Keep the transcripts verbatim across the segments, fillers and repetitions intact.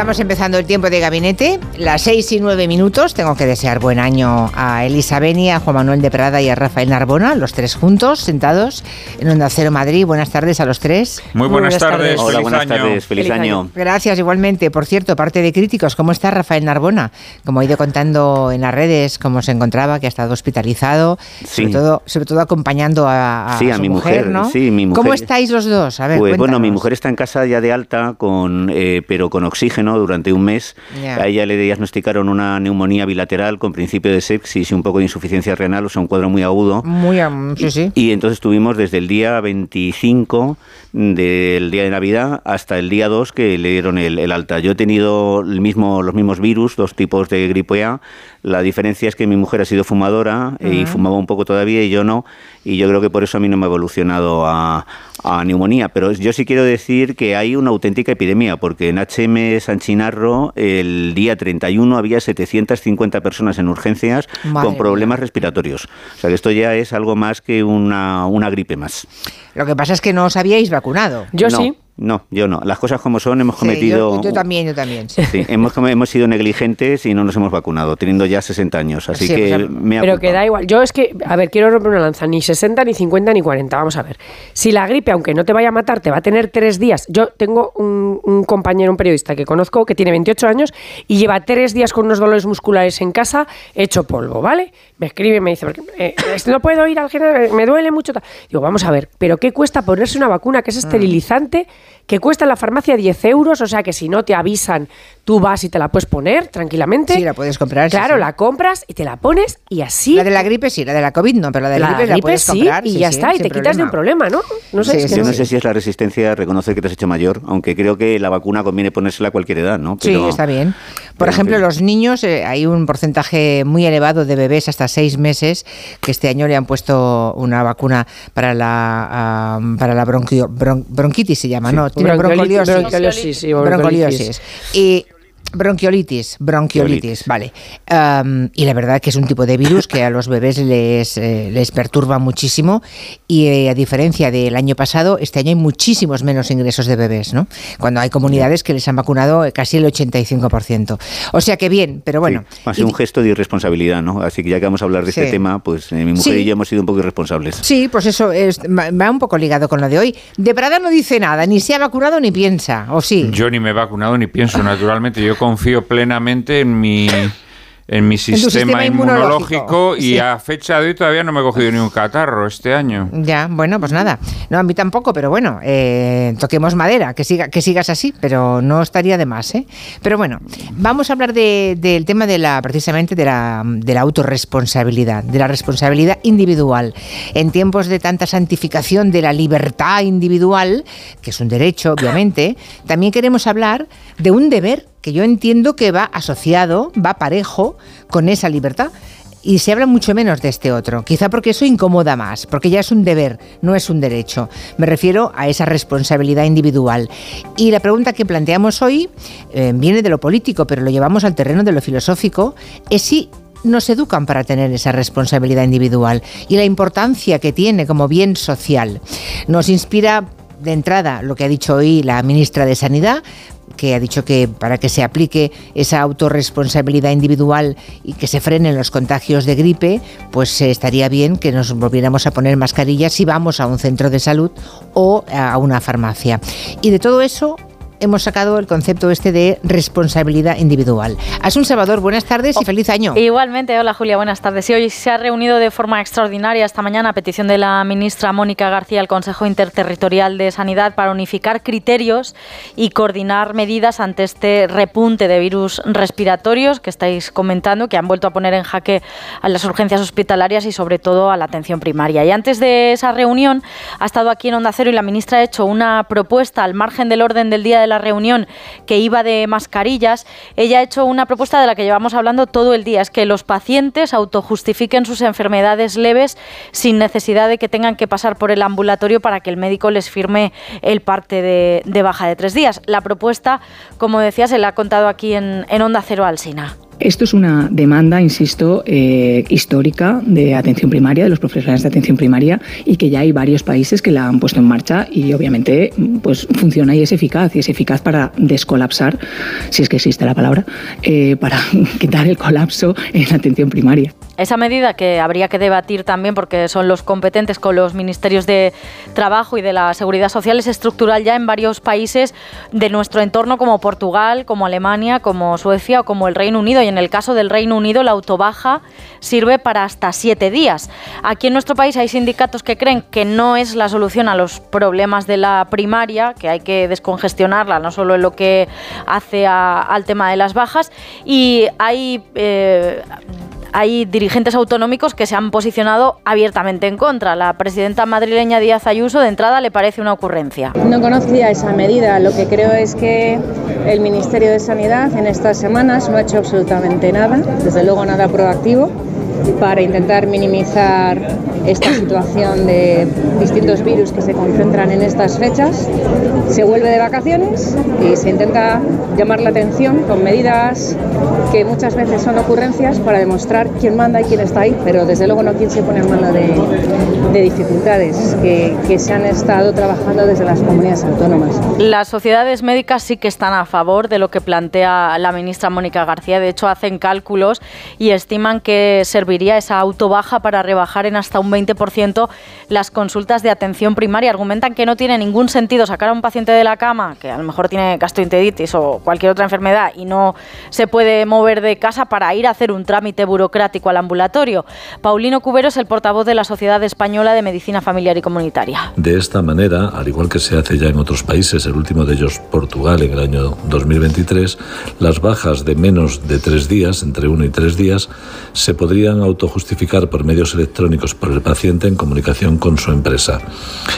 Estamos empezando el tiempo de gabinete, las seis y nueve minutos. Tengo que desear buen año a Elisa Beni, a Juan Manuel de Prada y a Rafael Narbona, los tres juntos, sentados en Onda Cero Madrid. Buenas tardes a los tres. Muy buenas, buenas tardes. tardes. Hola, buenas tardes. Feliz, Feliz año. año. Gracias, igualmente. Por cierto, parte de críticos, ¿cómo está Rafael Narbona? Como he ido contando en las redes, cómo se encontraba, que ha estado hospitalizado, sí. sobre todo, sobre todo acompañando a, a, sí, a su mi mujer, mujer ¿no? Sí, mi mujer. ¿Cómo estáis los dos? A ver, pues, bueno, mi mujer está en casa ya de alta, con, eh, pero con oxígeno durante un mes. Yeah. A ella le diagnosticaron una neumonía bilateral con principio de sepsis y un poco de insuficiencia renal, o sea, un cuadro muy agudo. Muy, sí, sí. Y, y entonces tuvimos desde el día veinticinco del día de Navidad hasta el día dos que le dieron el, el alta. Yo he tenido el mismo, los mismos virus, dos tipos de gripe A. La diferencia es que mi mujer ha sido fumadora uh-huh. y fumaba un poco todavía y yo no. Y yo creo que por eso a mí no me ha evolucionado a, a neumonía. Pero yo sí quiero decir que hay una auténtica epidemia, porque en H M San Chinarro el día treinta y uno había setecientas cincuenta personas en urgencias Madre con problemas mía. respiratorios. O sea que esto ya es algo más que una, una gripe más. Lo que pasa es que no os habíais vacunado. Yo no. sí. No, yo no. Las cosas como son, hemos cometido... Sí, yo, yo también, yo también. Sí, sí hemos, hemos sido negligentes y no nos hemos vacunado, teniendo ya sesenta años, así sí, que pues, me ha Pero culpado. Que da igual. Yo es que, a ver, quiero romper una lanza, ni sesenta, ni cincuenta, ni cuarenta, vamos a ver. Si la gripe, aunque no te vaya a matar, te va a tener tres días. Yo tengo un, un compañero, un periodista que conozco, que tiene veintiocho años y lleva tres días con unos dolores musculares en casa, hecho polvo, ¿vale? Me escribe y me dice, eh, no puedo ir al general, me duele mucho. Digo, vamos a ver, ¿pero qué cuesta ponerse una vacuna que es esterilizante, que cuesta en la farmacia diez euros, o sea que si no te avisan, tú vas y te la puedes poner tranquilamente? Sí, la puedes comprar. Claro, sí, sí. la compras y te la pones y así... La de la gripe sí, la de la COVID no, pero la de la, la gripe la puedes sí, comprar. Y sí, ya sí, está, y te problema. quitas de un problema, ¿no? No sé, sí, es que sí, no sí. sé si es la resistencia a reconocer que te has hecho mayor, aunque creo que la vacuna conviene ponérsela a cualquier edad, ¿no? Pero, sí, está bien. Por ejemplo, que... los niños, eh, hay un porcentaje muy elevado de bebés hasta seis meses que este año le han puesto una vacuna para la, um, para la bronquio, bron, bronquitis, se llama, sí. ¿no? Bronquiolitis, bronquiolitis, sí, bronquiolitis. Y bronquiolitis, bronquiolitis, vale. Um, y la verdad que es un tipo de virus que a los bebés les, eh, les perturba muchísimo y eh, a diferencia del año pasado, este año hay muchísimos menos ingresos de bebés, ¿no? Cuando hay comunidades que les han vacunado casi el ochenta y cinco por ciento. O sea que bien, pero bueno. Sí, ha sido y, un gesto de irresponsabilidad, ¿no? Así que ya que vamos a hablar de sí. este tema, pues eh, mi mujer sí. y yo hemos sido un poco irresponsables. Sí, pues eso es, va un poco ligado con lo de hoy. De Prada no dice nada, ni se ha vacunado ni piensa, ¿o sí? Yo ni me he vacunado ni pienso, naturalmente. Yo confío plenamente en mi, en mi sistema, en sistema inmunológico, inmunológico y sí. a fecha de hoy todavía no me he cogido ni un catarro este año. Ya, bueno, pues nada. No, a mí tampoco, pero bueno, eh, toquemos madera, que siga, que sigas así, pero no estaría de más, ¿eh? Pero bueno, vamos a hablar de, del tema de la, precisamente de la, de la autorresponsabilidad, de la responsabilidad individual. En tiempos de tanta santificación de la libertad individual, que es un derecho, obviamente, también queremos hablar de un deber que yo entiendo que va asociado, va parejo con esa libertad. Y se habla mucho menos de este otro, quizá porque eso incomoda más, porque ya es un deber, no es un derecho. Me refiero a esa responsabilidad individual. Y la pregunta que planteamos hoy eh, viene de lo político, pero lo llevamos al terreno de lo filosófico, es si nos educan para tener esa responsabilidad individual y la importancia que tiene como bien social. Nos inspira de entrada lo que ha dicho hoy la ministra de Sanidad, que ha dicho que para que se aplique esa autorresponsabilidad individual y que se frenen los contagios de gripe, pues estaría bien que nos volviéramos a poner mascarillas si vamos a un centro de salud o a una farmacia. Y de todo eso hemos sacado el concepto este de responsabilidad individual. Asun Salvador, buenas tardes y feliz año. Igualmente, hola Julia, buenas tardes. Y hoy se ha reunido de forma extraordinaria esta mañana a petición de la ministra Mónica García el Consejo Interterritorial de Sanidad para unificar criterios y coordinar medidas ante este repunte de virus respiratorios que estáis comentando, que han vuelto a poner en jaque a las urgencias hospitalarias y sobre todo a la atención primaria. Y antes de esa reunión ha estado aquí en Onda Cero y la ministra ha hecho una propuesta al margen del orden del día de la reunión que iba de mascarillas. Ella ha hecho una propuesta de la que llevamos hablando todo el día, es que los pacientes autojustifiquen sus enfermedades leves sin necesidad de que tengan que pasar por el ambulatorio para que el médico les firme el parte de, de baja de tres días. La propuesta, como decía, se la ha contado aquí en, en Onda Cero Alsina. Esto es una demanda, insisto, eh, histórica de atención primaria, de los profesionales de atención primaria, y que ya hay varios países que la han puesto en marcha y obviamente pues funciona y es eficaz, y es eficaz para descolapsar, si es que existe la palabra, eh, para quitar el colapso en la atención primaria. Esa medida que habría que debatir también, porque son los competentes con los ministerios de Trabajo y de la Seguridad Social, es estructural ya en varios países de nuestro entorno, como Portugal, como Alemania, como Suecia o como el Reino Unido. Y en el caso del Reino Unido, la autobaja sirve para hasta siete días. Aquí en nuestro país hay sindicatos que creen que no es la solución a los problemas de la primaria, que hay que descongestionarla, no solo en lo que hace a, al tema de las bajas. Y hay... Eh, Hay dirigentes autonómicos que se han posicionado abiertamente en contra. La presidenta madrileña Díaz Ayuso, de entrada, le parece una ocurrencia. No conocía esa medida. Lo que creo es que el Ministerio de Sanidad en estas semanas no ha hecho absolutamente nada, desde luego nada proactivo, para intentar minimizar esta situación de distintos virus que se concentran en estas fechas. Se vuelve de vacaciones y se intenta llamar la atención con medidas que muchas veces son ocurrencias para demostrar quién manda y quién está ahí, pero desde luego no quién se pone en mano de, de dificultades que, que se han estado trabajando desde las comunidades autónomas. Las sociedades médicas sí que están a favor de lo que plantea la ministra Mónica García. De hecho, hacen cálculos y estiman que serviría esa autobaja para rebajar en hasta un veinte por ciento las consultas de atención primaria. Argumentan que no tiene ningún sentido sacar a un paciente de la cama, que a lo mejor tiene gastroenteritis o cualquier otra enfermedad y no se puede mover de casa, para ir a hacer un trámite burocrático al ambulatorio. Paulino Cubero es el portavoz de la Sociedad Española de Medicina Familiar y Comunitaria. De esta manera, al igual que se hace ya en otros países, el último de ellos Portugal en el año dos mil veintitrés, las bajas de menos de tres días, entre uno y tres días, se podrían autojustificar por medios electrónicos por el paciente en comunicación con su empresa,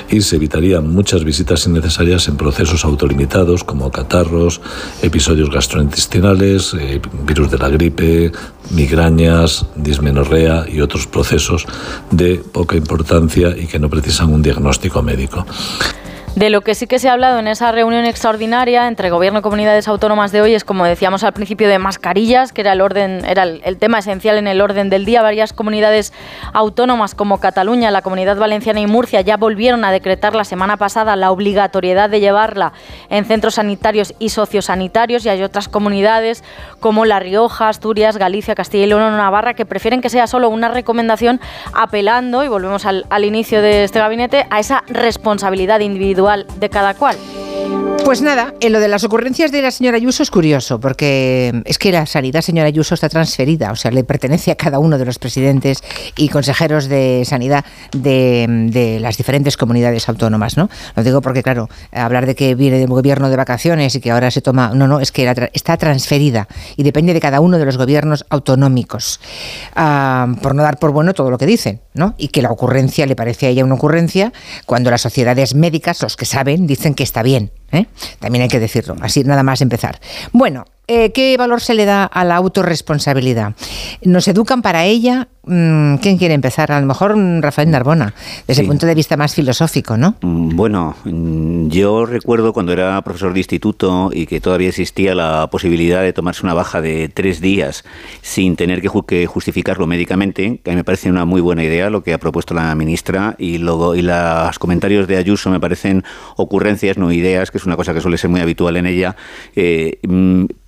y se evitarían muchas visitas innecesarias en procesos autolimitados como catarros, episodios gastrointestinales, eh, virus de la gripe, migrañas, dismenorrea y otros procesos de poca importancia y que no precisan un diagnóstico médico. De lo que sí que se ha hablado en esa reunión extraordinaria entre Gobierno y Comunidades Autónomas de hoy es, como decíamos al principio, de mascarillas, que era el orden, era el, el tema esencial en el orden del día. Varias comunidades autónomas como Cataluña, la Comunidad Valenciana y Murcia ya volvieron a decretar la semana pasada la obligatoriedad de llevarla en centros sanitarios y sociosanitarios, y hay otras comunidades como La Rioja, Asturias, Galicia, Castilla y León o Navarra que prefieren que sea solo una recomendación, apelando, y volvemos al, al inicio de este gabinete, a esa responsabilidad individual de cada cual. Pues nada, en lo de las ocurrencias de la señora Ayuso es curioso, porque es que la sanidad, señora Ayuso, está transferida, o sea, le pertenece a cada uno de los presidentes y consejeros de sanidad de, de las diferentes comunidades autónomas, ¿no? Lo digo porque, claro, hablar de que viene del gobierno de vacaciones y que ahora se toma... No, no, es que la, está transferida y depende de cada uno de los gobiernos autonómicos, uh, por no dar por bueno todo lo que dicen, ¿no? Y que la ocurrencia le parece a ella una ocurrencia cuando las sociedades médicas, los que saben, dicen que está bien. ¿Eh? También hay que decirlo, así nada más empezar. Bueno, eh, ¿qué valor se le da a la autorresponsabilidad? ¿Nos educan para ella? Mm, ¿Quién quiere empezar? A lo mejor Rafael Narbona, desde sí. el punto de vista más filosófico, ¿no? Bueno, yo recuerdo cuando era profesor de instituto y que todavía existía la posibilidad de tomarse una baja de tres días sin tener que, ju- que justificarlo médicamente, que a mí me parece una muy buena idea lo que ha propuesto la ministra, y, lo, y los comentarios de Ayuso me parecen ocurrencias, no ideas, que es una cosa que suele ser muy habitual en ella, eh,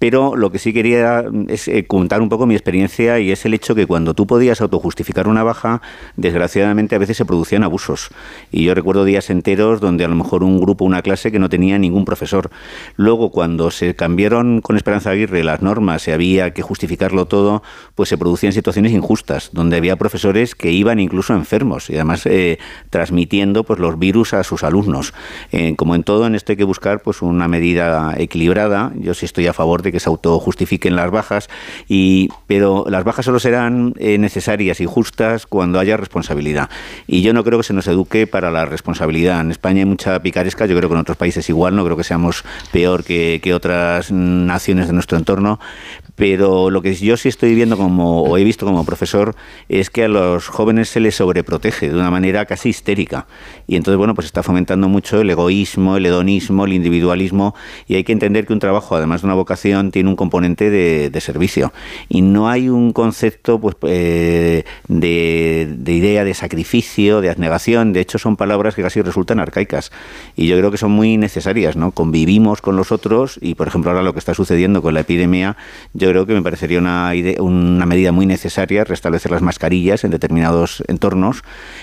pero lo que sí quería es contar un poco mi experiencia, y es el hecho que cuando tú podías autojustificar una baja, desgraciadamente a veces se producían abusos, y yo recuerdo días enteros donde a lo mejor un grupo, una clase que no tenía ningún profesor. Luego, cuando se cambiaron con Esperanza Aguirre las normas y había que justificarlo todo, pues se producían situaciones injustas, donde había profesores que iban incluso enfermos y además eh, transmitiendo pues los virus a sus alumnos. Eh, como en todo, en esto hay que buscar pues una medida equilibrada. Yo sí estoy a favor de que se autojustifiquen las bajas, y, pero las bajas solo serán eh, necesarias y justas cuando haya responsabilidad, y yo no creo que se nos eduque para la responsabilidad. En España hay mucha picaresca, yo creo que en otros países igual, no creo que seamos peor que, que otras naciones de nuestro entorno, pero lo que yo sí estoy viendo como, o he visto como profesor, es que a los jóvenes se les sobreprotege de una manera casi histérica, y entonces bueno, pues está fomentando mucho el egoísmo, el hedonismo, el individualismo, y hay que entender que un trabajo, además de una vocación, formación tiene un componente de, de servicio, y no hay un concepto pues eh, de, de idea de sacrificio, de abnegación. De hecho, son palabras que casi resultan arcaicas, y yo creo que son muy necesarias, ¿no? Convivimos con los otros, y por ejemplo ahora lo que está sucediendo con la epidemia, yo creo que me parecería una, idea, una medida muy necesaria restablecer las mascarillas en determinados entornos.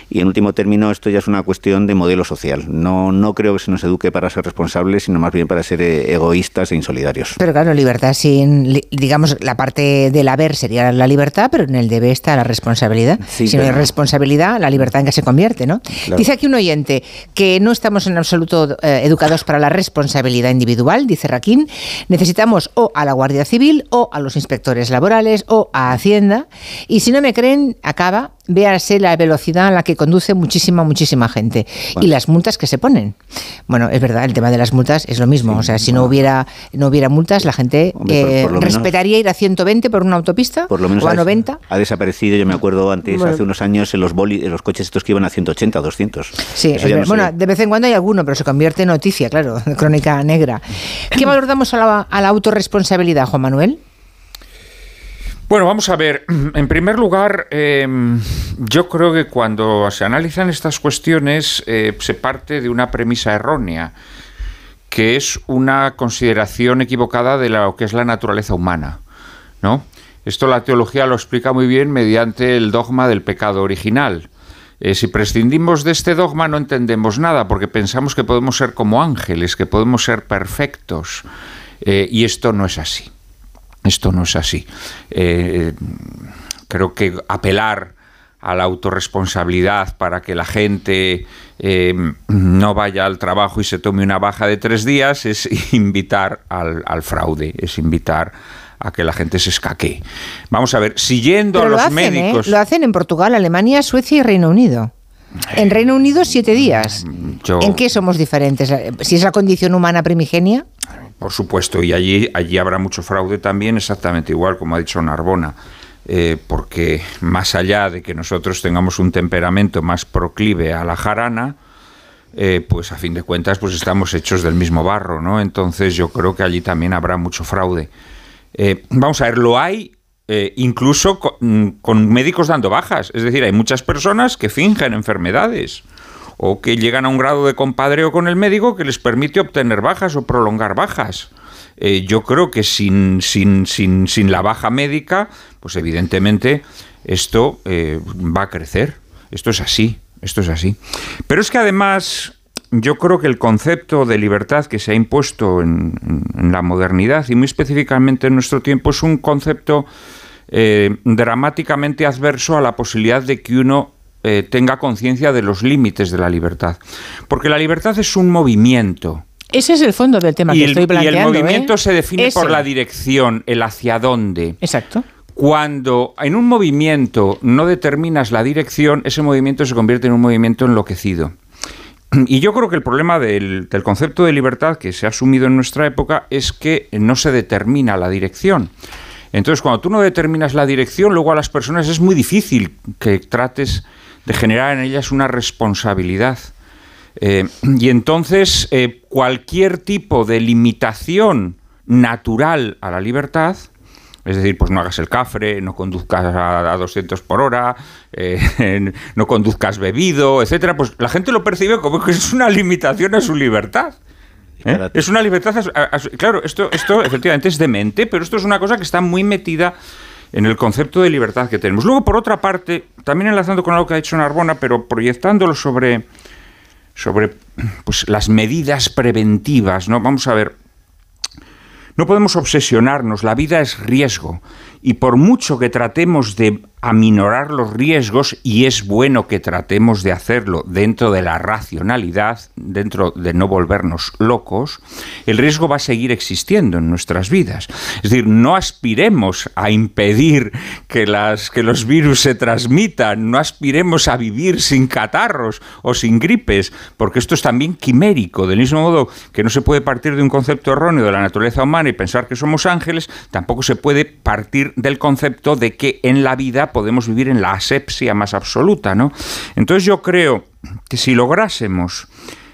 Y en último término, esto ya es una cuestión de modelo social. No, no creo que se nos eduque para ser responsables, sino más bien para ser egoístas e insolidarios. Pero claro, libertad sin, digamos, la parte del haber sería la libertad, pero en el debe está la responsabilidad. Sí, si claro. No hay responsabilidad, la libertad en que se convierte, ¿no? Claro. Dice aquí un oyente que no estamos en absoluto eh, educados para la responsabilidad individual, dice Raquín. Necesitamos o a la Guardia Civil o a los inspectores laborales o a Hacienda. Y si no me creen, acaba, véase la velocidad a la que conduce muchísima, muchísima gente. Bueno. Y las multas que se ponen. Bueno, es verdad, el tema de las multas es lo mismo. Sí, o sea, si bueno. no hubiera no hubiera multas, la gente Hombre, por, eh, por respetaría menos, ir a ciento veinte por una autopista, por lo menos, o a noventa. Ha desaparecido, yo me acuerdo antes, bueno. hace unos años, en los, boli, en los coches estos que iban a ciento ochenta, doscientos. Sí, es no bueno, sé. De vez en cuando hay alguno, pero se convierte en noticia, claro, crónica negra. ¿Qué valor damos a la, a la autorresponsabilidad, Juan Manuel? Bueno, vamos a ver. En primer lugar, eh, yo creo que cuando se analizan estas cuestiones eh, se parte de una premisa errónea, que es una consideración equivocada de lo que es la naturaleza humana, ¿no? Esto la teología lo explica muy bien mediante el dogma del pecado original. Eh, si prescindimos de este dogma no entendemos nada, porque pensamos que podemos ser como ángeles, que podemos ser perfectos, eh, y esto no es así. Esto no es así. Eh, creo que apelar a la autorresponsabilidad para que la gente eh, no vaya al trabajo y se tome una baja de tres días es invitar al, al fraude, es invitar a que la gente se escaquee. Vamos a ver, siguiendo Pero a los lo hacen, médicos... ¿eh? Lo hacen en Portugal, Alemania, Suecia y Reino Unido. En Reino Unido, siete días. Yo... ¿En qué somos diferentes? ¿Si es la condición humana primigenia? Por supuesto, y allí, allí habrá mucho fraude también, exactamente igual, como ha dicho Narbona, eh, porque más allá de que nosotros tengamos un temperamento más proclive a la jarana, eh, pues a fin de cuentas pues estamos hechos del mismo barro, ¿no? Entonces yo creo que allí también habrá mucho fraude. Eh, vamos a ver, lo hay... Eh, incluso con, con médicos dando bajas. Es decir, hay muchas personas que fingen enfermedades o que llegan a un grado de compadreo con el médico que les permite obtener bajas o prolongar bajas. Eh, yo creo que sin, sin, sin, sin la baja médica, pues evidentemente esto eh, va a crecer. Esto es así, esto es así. Pero es que además yo creo que el concepto de libertad que se ha impuesto en, en la modernidad y muy específicamente en nuestro tiempo es un concepto Eh, dramáticamente adverso a la posibilidad de que uno eh, tenga conciencia de los límites de la libertad. Porque la libertad es un movimiento. Ese es el fondo del tema y que el, estoy planteando. Y el movimiento ¿eh? se define Ese. por la dirección, el hacia dónde. Exacto. Cuando en un movimiento no determinas la dirección, ese movimiento se convierte en un movimiento enloquecido. Y yo creo que el problema del, del concepto de libertad que se ha asumido en nuestra época es que no se determina la dirección. Entonces, cuando tú no determinas la dirección, luego a las personas es muy difícil que trates de generar en ellas una responsabilidad. Eh, y entonces, eh, cualquier tipo de limitación natural a la libertad, es decir, pues no hagas el cafre, no conduzcas a, a doscientos por hora, eh, no conduzcas bebido, etcétera, pues la gente lo percibe como que es una limitación a su libertad. ¿Eh? Es una libertad... A, a, claro, esto, esto efectivamente es demente, pero esto es una cosa que está muy metida en el concepto de libertad que tenemos. Luego, por otra parte, también enlazando con algo que ha dicho Narbona, pero proyectándolo sobre, sobre pues, las medidas preventivas, ¿no? Vamos a ver, no podemos obsesionarnos, la vida es riesgo, y por mucho que tratemos de aminorar los riesgos, y es bueno que tratemos de hacerlo dentro de la racionalidad, dentro de no volvernos locos, el riesgo va a seguir existiendo en nuestras vidas. Es decir, no aspiremos a impedir que, las, que los virus se transmitan, no aspiremos a vivir sin catarros o sin gripes, porque esto es también quimérico. Del mismo modo que no se puede partir de un concepto erróneo de la naturaleza humana y pensar que somos ángeles, tampoco se puede partir del concepto de que en la vida podemos vivir en la asepsia más absoluta, ¿no? Entonces yo creo que si lográsemos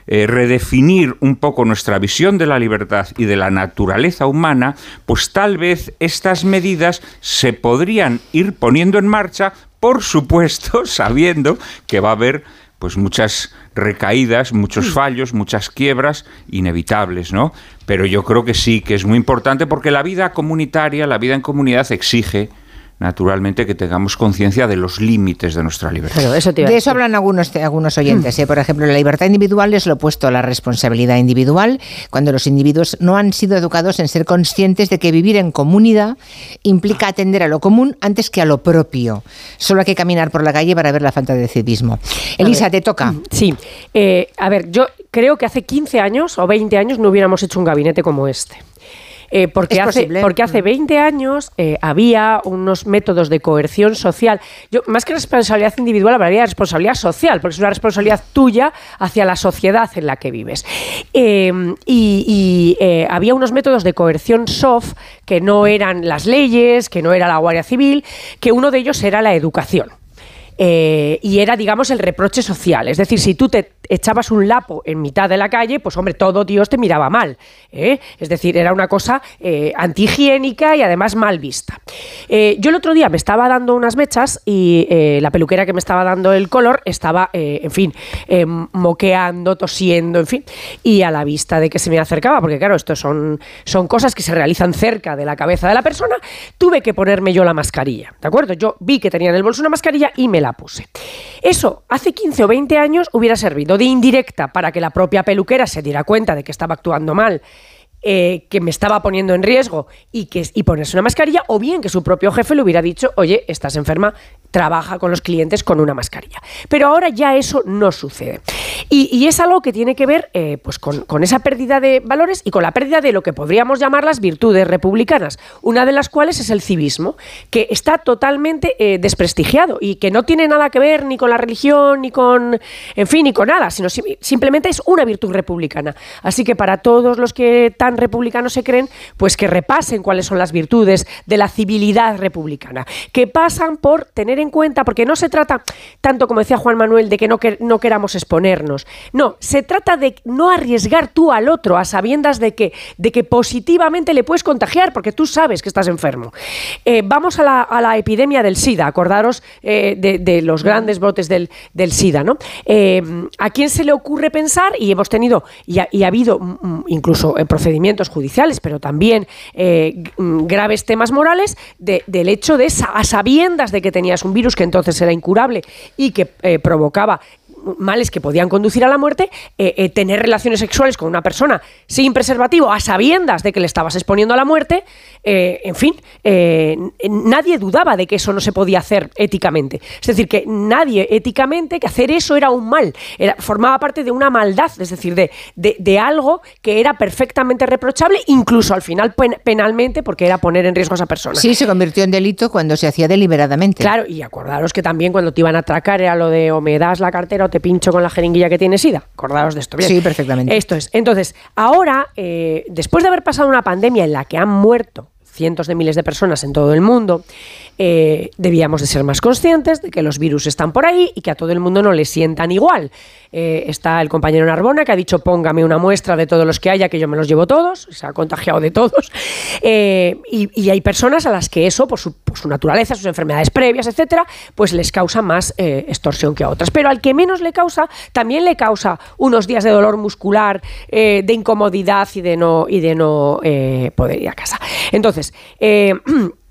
eh, redefinir un poco nuestra visión de la libertad y de la naturaleza humana, pues tal vez estas medidas se podrían ir poniendo en marcha, por supuesto, sabiendo que va a haber pues muchas recaídas, muchos fallos, muchas quiebras inevitables, ¿no? Pero yo creo que sí, que es muy importante, porque la vida comunitaria, la vida en comunidad exige, naturalmente, que tengamos conciencia de los límites de nuestra libertad. Pero eso te iba a decir. De eso hablan algunos, algunos oyentes. ¿eh? Por ejemplo, la libertad individual es lo opuesto a la responsabilidad individual, cuando los individuos no han sido educados en ser conscientes de que vivir en comunidad implica atender a lo común antes que a lo propio. Solo hay que caminar por la calle para ver la falta de civismo. Elisa, te toca. Sí. Eh, a ver, yo creo que hace quince años o veinte años no hubiéramos hecho un gabinete como este. Eh, porque, hace, porque hace veinte años eh, había unos métodos de coerción social. Yo, más que responsabilidad individual, hablaría de responsabilidad social, porque es una responsabilidad tuya hacia la sociedad en la que vives. Eh, y y eh, había unos métodos de coerción soft que no eran las leyes, que no era la Guardia Civil, que uno de ellos era la educación. Eh, y era, digamos, el reproche social. Es decir, si tú te echabas un lapo en mitad de la calle, pues hombre, todo Dios te miraba mal, ¿eh? Es decir, era una cosa eh, antihigiénica y además mal vista. Eh, yo el otro día me estaba dando unas mechas y eh, la peluquera que me estaba dando el color estaba, eh, en fin, eh, moqueando, tosiendo, en fin, y a la vista de que se me acercaba, porque claro, esto son, son cosas que se realizan cerca de la cabeza de la persona, tuve que ponerme yo la mascarilla, ¿de acuerdo? Yo vi que tenía en el bolso una mascarilla y me la puse. Eso, hace quince o veinte años hubiera servido de indirecta para que la propia peluquera se diera cuenta de que estaba actuando mal, eh, que me estaba poniendo en riesgo y, que, y ponerse una mascarilla, o bien que su propio jefe le hubiera dicho, oye, estás enferma, trabaja con los clientes con una mascarilla. Pero ahora ya eso no sucede. Y, y es algo que tiene que ver eh, pues con, con esa pérdida de valores y con la pérdida de lo que podríamos llamar las virtudes republicanas, una de las cuales es el civismo, que está totalmente eh, desprestigiado y que no tiene nada que ver ni con la religión, ni con, en fin, ni con nada, sino si, simplemente es una virtud republicana. Así que para todos los que tan republicanos se creen, pues que repasen cuáles son las virtudes de la civilidad republicana, que pasan por tener en cuenta, porque no se trata tanto, como decía Juan Manuel, de que no, quer- no queramos exponernos. No, se trata de no arriesgar tú al otro a sabiendas de que, de que positivamente le puedes contagiar porque tú sabes que estás enfermo. Eh, vamos a la, a la epidemia del SIDA, acordaros eh, de, de los grandes brotes del, del SIDA, ¿no? Eh, ¿a quién se le ocurre pensar? Y hemos tenido, y ha, y ha habido incluso eh, procedimientos judiciales, pero también eh, graves temas morales de, del hecho de, a sabiendas de que tenías un virus que entonces era incurable y que eh, provocaba males que podían conducir a la muerte, eh, eh, tener relaciones sexuales con una persona sin preservativo, a sabiendas de que le estabas exponiendo a la muerte, eh, en fin, eh, nadie dudaba de que eso no se podía hacer éticamente. Es decir, que nadie éticamente, que hacer eso era un mal, era, formaba parte de una maldad, es decir, de, de, de algo que era perfectamente reprochable, incluso al final pen, penalmente, porque era poner en riesgo a esa persona. Sí, se convirtió en delito cuando se hacía deliberadamente. Claro, y acordaros que también cuando te iban a atracar era lo de o me das la cartera o te pincho con la jeringuilla que tiene SIDA. Acordaos de esto bien. Sí, perfectamente. Esto es. Entonces, ahora, eh, después de haber pasado una pandemia en la que han muerto cientos de miles de personas en todo el mundo, eh, debíamos de ser más conscientes de que los virus están por ahí y que a todo el mundo no le sientan igual. Eh, está el compañero Narbona que ha dicho póngame una muestra de todos los que haya que yo me los llevo todos, se ha contagiado de todos. Eh, y, y hay personas a las que eso, por su, por su naturaleza, sus enfermedades previas, etcétera, pues les causa más eh, extorsión que a otras. Pero al que menos le causa, también le causa unos días de dolor muscular, eh, de incomodidad y de no, y de no eh, poder ir a casa. Entonces, Eh,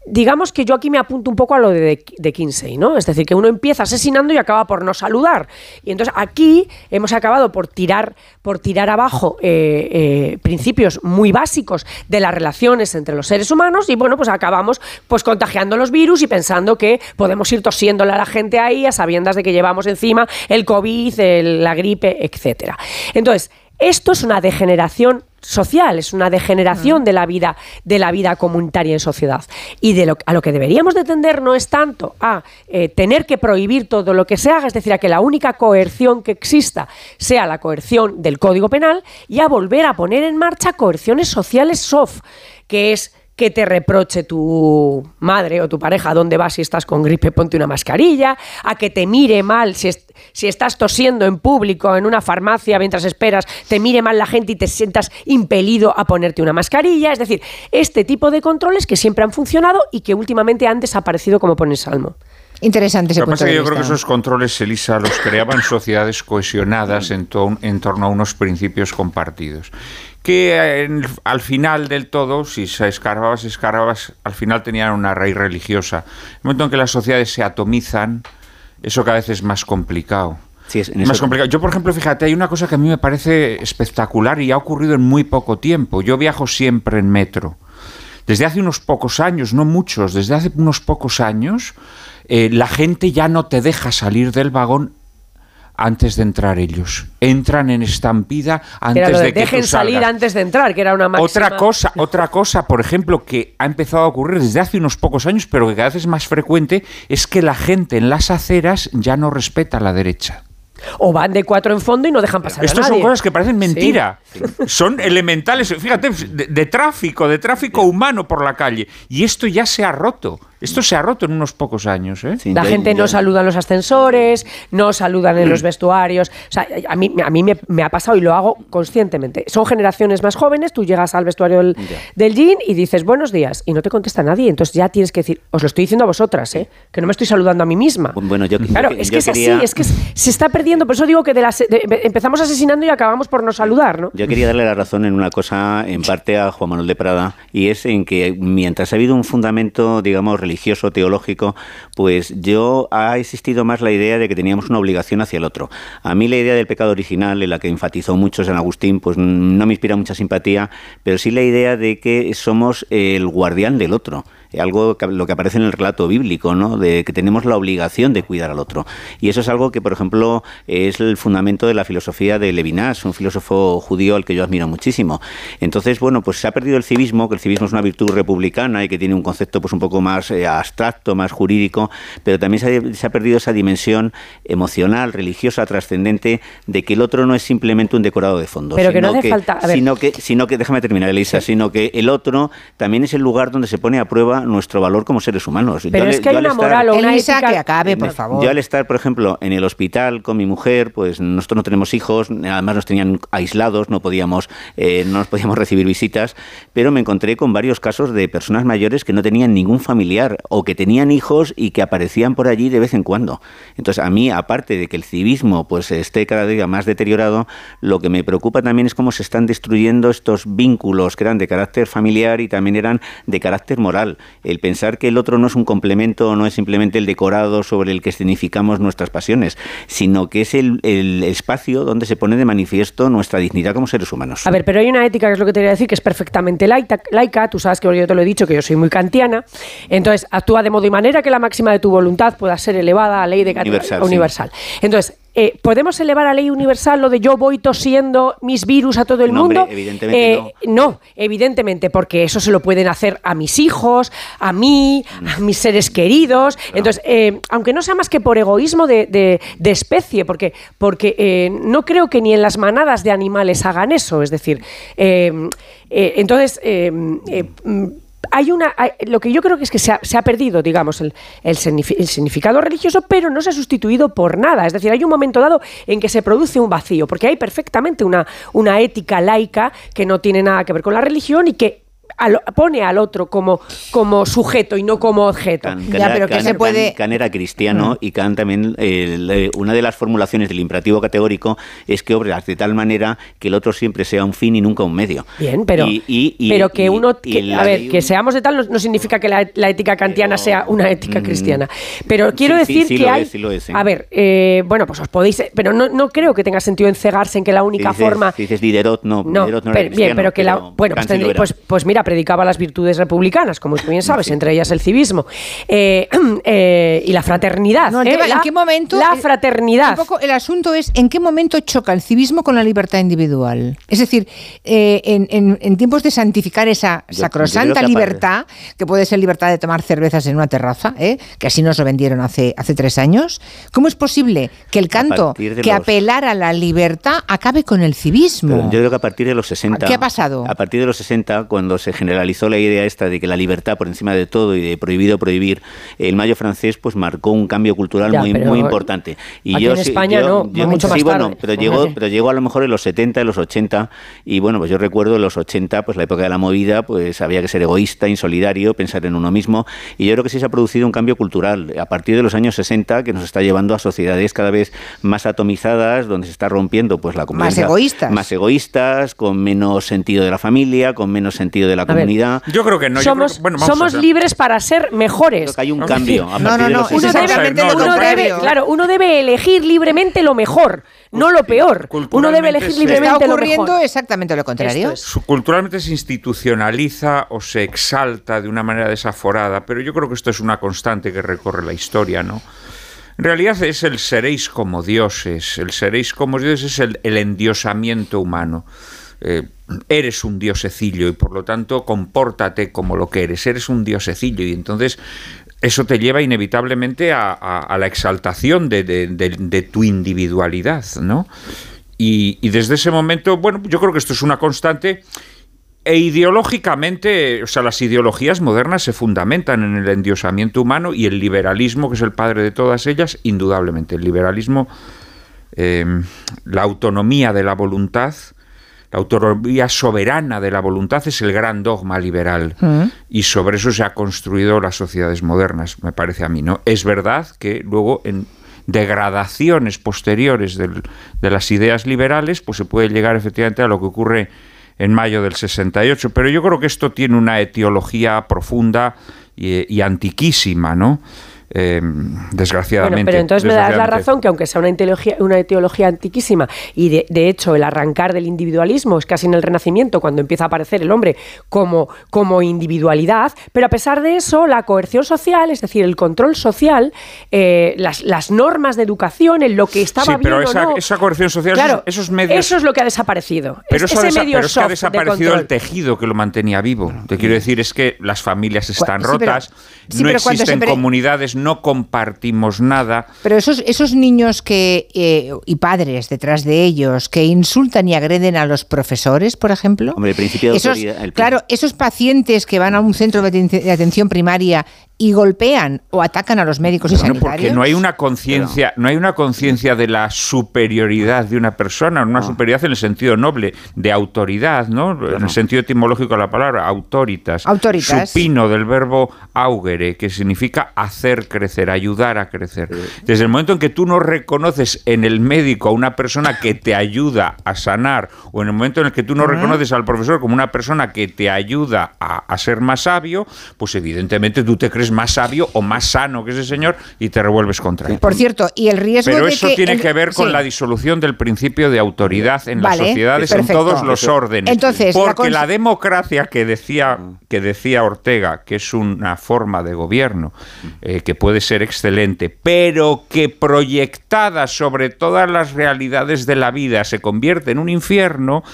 digamos que yo aquí me apunto un poco a lo de, de Kinsey, ¿no? Es decir, que uno empieza asesinando y acaba por no saludar. Y entonces aquí hemos acabado por tirar, por tirar abajo eh, eh, principios muy básicos de las relaciones entre los seres humanos y bueno, pues acabamos pues contagiando los virus y pensando que podemos ir tosiéndole a la gente ahí a sabiendas de que llevamos encima el COVID, el, la gripe, etcétera. Entonces, esto es una degeneración social, es una degeneración de la vida, de la vida comunitaria en sociedad. Y de lo, a lo que deberíamos de tender no es tanto a eh, tener que prohibir todo lo que se haga, es decir, a que la única coerción que exista sea la coerción del Código Penal y a volver a poner en marcha coerciones sociales soft, que es que te reproche tu madre o tu pareja dónde vas si estás con gripe, ponte una mascarilla, a que te mire mal si, es, si estás tosiendo en público, en una farmacia mientras esperas, te mire mal la gente y te sientas impelido a ponerte una mascarilla. Es decir, este tipo de controles que siempre han funcionado y que últimamente han desaparecido, como pone Salmo. Interesante ese punto de vista. Lo que pasa es que yo creo que esos controles, Elisa, los creaban sociedades cohesionadas en, to- en torno a unos principios compartidos. Que en, al final del todo, si se escarbabas, escarbabas, al final tenían una raíz religiosa. El momento en que las sociedades se atomizan, eso cada vez es más complicado. Sí, es más complicado. Yo, por ejemplo, fíjate, hay una cosa que a mí me parece espectacular y ha ocurrido en muy poco tiempo. Yo viajo siempre en metro. Desde hace unos pocos años, no muchos, desde hace unos pocos años, eh, la gente ya no te deja salir del vagón antes de entrar ellos. Entran en estampida antes de, de que dejen tú salgas. Salir antes de entrar, que era una máxima. Otra cosa, otra cosa, por ejemplo, que ha empezado a ocurrir desde hace unos pocos años, pero que cada vez es más frecuente, es que la gente en las aceras ya no respeta la derecha. O van de cuatro en fondo y no dejan pasar a nadie. Estas son cosas que parecen mentira. Sí. Son elementales, fíjate, de, de tráfico, de tráfico humano por la calle. Y esto ya se ha roto. Esto se ha roto en unos pocos años, ¿eh? Sí, la ya, gente ya. no saluda en los ascensores, no saludan en los vestuarios. O sea, a mí, a mí me, me ha pasado y lo hago conscientemente. Son generaciones más jóvenes, tú llegas al vestuario del, del jean y dices buenos días y no te contesta nadie. Entonces ya tienes que decir, os lo estoy diciendo a vosotras, ¿eh? Que no me estoy saludando a mí misma. Bueno, yo, claro, yo, es que yo es quería... así, es que se está perdiendo. Por eso digo que de las, de, empezamos asesinando y acabamos por no saludar, ¿no? Yo quería darle la razón en una cosa, en parte a Juan Manuel de Prada, y es en que mientras ha habido un fundamento, digamos, religioso, teológico, pues yo ha existido más la idea de que teníamos una obligación hacia el otro. A mí la idea del pecado original, en la que enfatizó mucho San Agustín, pues no me inspira mucha simpatía, pero sí la idea de que somos el guardián del otro. Algo que, lo que aparece en el relato bíblico, ¿no? De que tenemos la obligación de cuidar al otro. Y eso es algo que, por ejemplo, es el fundamento de la filosofía de Levinas, un filósofo judío al que yo admiro muchísimo. Entonces, bueno, pues se ha perdido el civismo, que el civismo es una virtud republicana y que tiene un concepto pues un poco más eh, abstracto, más jurídico, pero también se ha, se ha perdido esa dimensión emocional, religiosa, trascendente, de que el otro no es simplemente un decorado de fondo. Pero sino que no hace que, falta... A ver. Sino que, sino que, déjame terminar, Elisa, sí. Sino que el otro también es el lugar donde se pone a prueba nuestro valor como seres humanos. Pero yo es le, que hay una estar, moral o una ética que acabe, por favor. Yo al estar, por ejemplo, en el hospital con mi mujer, pues nosotros no tenemos hijos, además nos tenían aislados, no podíamos, eh, no nos podíamos recibir visitas, pero me encontré con varios casos de personas mayores que no tenían ningún familiar o que tenían hijos y que aparecían por allí de vez en cuando. Entonces, a mí, aparte de que el civismo pues esté cada día más deteriorado, lo que me preocupa también es cómo se están destruyendo estos vínculos que eran de carácter familiar y también eran de carácter moral. El pensar que el otro no es un complemento, no es simplemente el decorado sobre el que escenificamos nuestras pasiones, sino que es el, el espacio donde se pone de manifiesto nuestra dignidad como seres humanos. A ver, pero hay una ética, que es lo que te quería decir, que es perfectamente laica, laica. Tú sabes que yo te lo he dicho, que yo soy muy kantiana. Entonces, actúa de modo y manera que la máxima de tu voluntad pueda ser elevada a ley de universal. universal. Sí. Entonces, Eh, ¿podemos elevar a ley universal lo de yo voy tosiendo mis virus a todo el no, mundo? Hombre, evidentemente eh, no. no, evidentemente, porque eso se lo pueden hacer a mis hijos, a mí, a mis seres queridos. No. Entonces, eh, aunque no sea más que por egoísmo de, de, de especie, porque, porque eh, no creo que ni en las manadas de animales hagan eso. Es decir, eh, eh, entonces... Eh, eh, Hay una, hay, lo que yo creo que es que se ha, se ha perdido, digamos, el, el, signifi- el significado religioso, pero no se ha sustituido por nada. Es decir, hay un momento dado en que se produce un vacío, porque hay perfectamente una, una ética laica que no tiene nada que ver con la religión y que Al, pone al otro como, como sujeto y no como objeto. Can, can, ya, pero can, que se puede... Can, can era cristiano mm. y Kant también, eh, le, una de las formulaciones del imperativo categórico es que obras de tal manera que el otro siempre sea un fin y nunca un medio. Bien, pero, y, y, y, pero que uno... Y, que, y a ver, ley, que seamos de tal no, no significa que la, la ética kantiana pero, sea una ética cristiana. Pero quiero sí, decir sí, sí que hay... Es, sí es, ¿eh? A ver, eh, bueno, pues os podéis... Pero no, no creo que tenga sentido encegarse en que la única si dices, forma... Si dices Diderot, no, no, Diderot no era pero, bien, pero que pero la... Bueno, pues, tendré, pues, pues mira, predicaba las virtudes republicanas, como tú bien sabes, sí. Entre ellas el civismo eh, eh, y la fraternidad. No, el tema, eh, la, ¿en qué momento, la fraternidad. Un poco el asunto es en qué momento choca el civismo con la libertad individual. Es decir, eh, en, en, en tiempos de santificar esa yo, sacrosanta yo que libertad, que puede ser libertad de tomar cervezas en una terraza, eh, que así nos lo vendieron hace, hace tres años, ¿cómo es posible que el canto que los... apelara a la libertad acabe con el civismo? Pero yo creo que a partir de los sesenta... ¿Qué ha pasado? A partir de los sesenta, cuando se generalizó la idea esta de que la libertad por encima de todo y de prohibido prohibir, el mayo francés pues marcó un cambio cultural ya, muy, muy importante. Y aquí yo, en España yo, no, yo, yo, mucho sí, más tarde. Bueno, pero llegó, pero llegó a lo mejor en los setenta, en los ochenta, y bueno, pues yo recuerdo en los ochenta, pues la época de la movida, pues había que ser egoísta, insolidario, pensar en uno mismo, y yo creo que sí se ha producido un cambio cultural a partir de los años sesenta que nos está llevando a sociedades cada vez más atomizadas, donde se está rompiendo pues la convivencia. Más egoístas. Más egoístas, con menos sentido de la familia, con menos sentido de la a comunidad. Ver, yo creo que no. Somos, yo creo que, bueno, somos libres para ser mejores. Creo que hay un no, cambio. A no, no, no. Uno debe, no, uno debe, claro, uno debe elegir libremente lo mejor, pues, no lo peor. Uno debe elegir se libremente está ocurriendo lo mejor. Exactamente lo contrario. Es. Culturalmente se institucionaliza o se exalta de una manera desaforada, pero yo creo que esto es una constante que recorre la historia, ¿no? En realidad es el seréis como dioses. El seréis como dioses es el, el endiosamiento humano. Eh, eres un diosecillo y por lo tanto compórtate como lo que eres. Eres un diosecillo y entonces eso te lleva inevitablemente a, a, a la exaltación de, de, de, de tu individualidad, ¿no? Y, y desde ese momento, bueno, yo creo que esto es una constante. E ideológicamente, o sea, las ideologías modernas se fundamentan en el endiosamiento humano y el liberalismo, que es el padre de todas ellas, indudablemente. El liberalismo, eh, la autonomía de la voluntad, la autonomía soberana de la voluntad es el gran dogma liberal. Uh-huh. Y sobre eso se han construido las sociedades modernas, me parece a mí, ¿no? Es verdad que luego en degradaciones posteriores del, de las ideas liberales, pues se puede llegar efectivamente a lo que ocurre en mayo del sesenta y ocho, pero yo creo que esto tiene una etiología profunda y, y antiquísima, ¿no? Eh, desgraciadamente. Bueno, pero entonces me das la razón que aunque sea una etiología, una etiología antiquísima y de, de hecho el arrancar del individualismo es casi en el Renacimiento cuando empieza a aparecer el hombre como, como individualidad, pero a pesar de eso la coerción social, es decir, el control social, eh, las, las normas de educación, en lo que estaba sí, bien pero o esa, no, esa coerción social, claro, esos, esos medios, eso es lo que ha desaparecido. Pero es, eso ese desa- medio pero es que ha desaparecido de el tejido que lo mantenía vivo. Bueno, te quiero decir es que las familias están sí, rotas, pero, sí, no existen siempre... comunidades, no compartimos nada. Pero esos, esos niños que eh, y padres detrás de ellos que insultan y agreden a los profesores, por ejemplo. Hombre, el principio de esos, autoridad, el... Claro, esos pacientes que van a un centro de atención primaria y golpean o atacan a los médicos y sanitarios. Porque no hay una conciencia, no hay una conciencia de la superioridad de una persona, una superioridad en el sentido noble, de autoridad, ¿no? En el sentido etimológico de la palabra, autoritas. Autoritas. Supino del verbo augere, que significa hacer crecer, ayudar a crecer. Desde el momento en que tú no reconoces en el médico a una persona que te ayuda a sanar, o en el momento en el que tú no reconoces al profesor como una persona que te ayuda a, a ser más sabio, pues evidentemente tú te crees más sabio o más sano que ese señor y te revuelves contra él. Por cierto, y el riesgo pero de eso que tiene el... que ver con sí. la disolución del principio de autoridad en vale, las sociedades, perfecto. En todos los órdenes. Entonces, porque la, cons- la democracia que decía, que decía Ortega, que es una forma de gobierno eh, que puede ser excelente, pero que proyectada sobre todas las realidades de la vida se convierte en un infierno,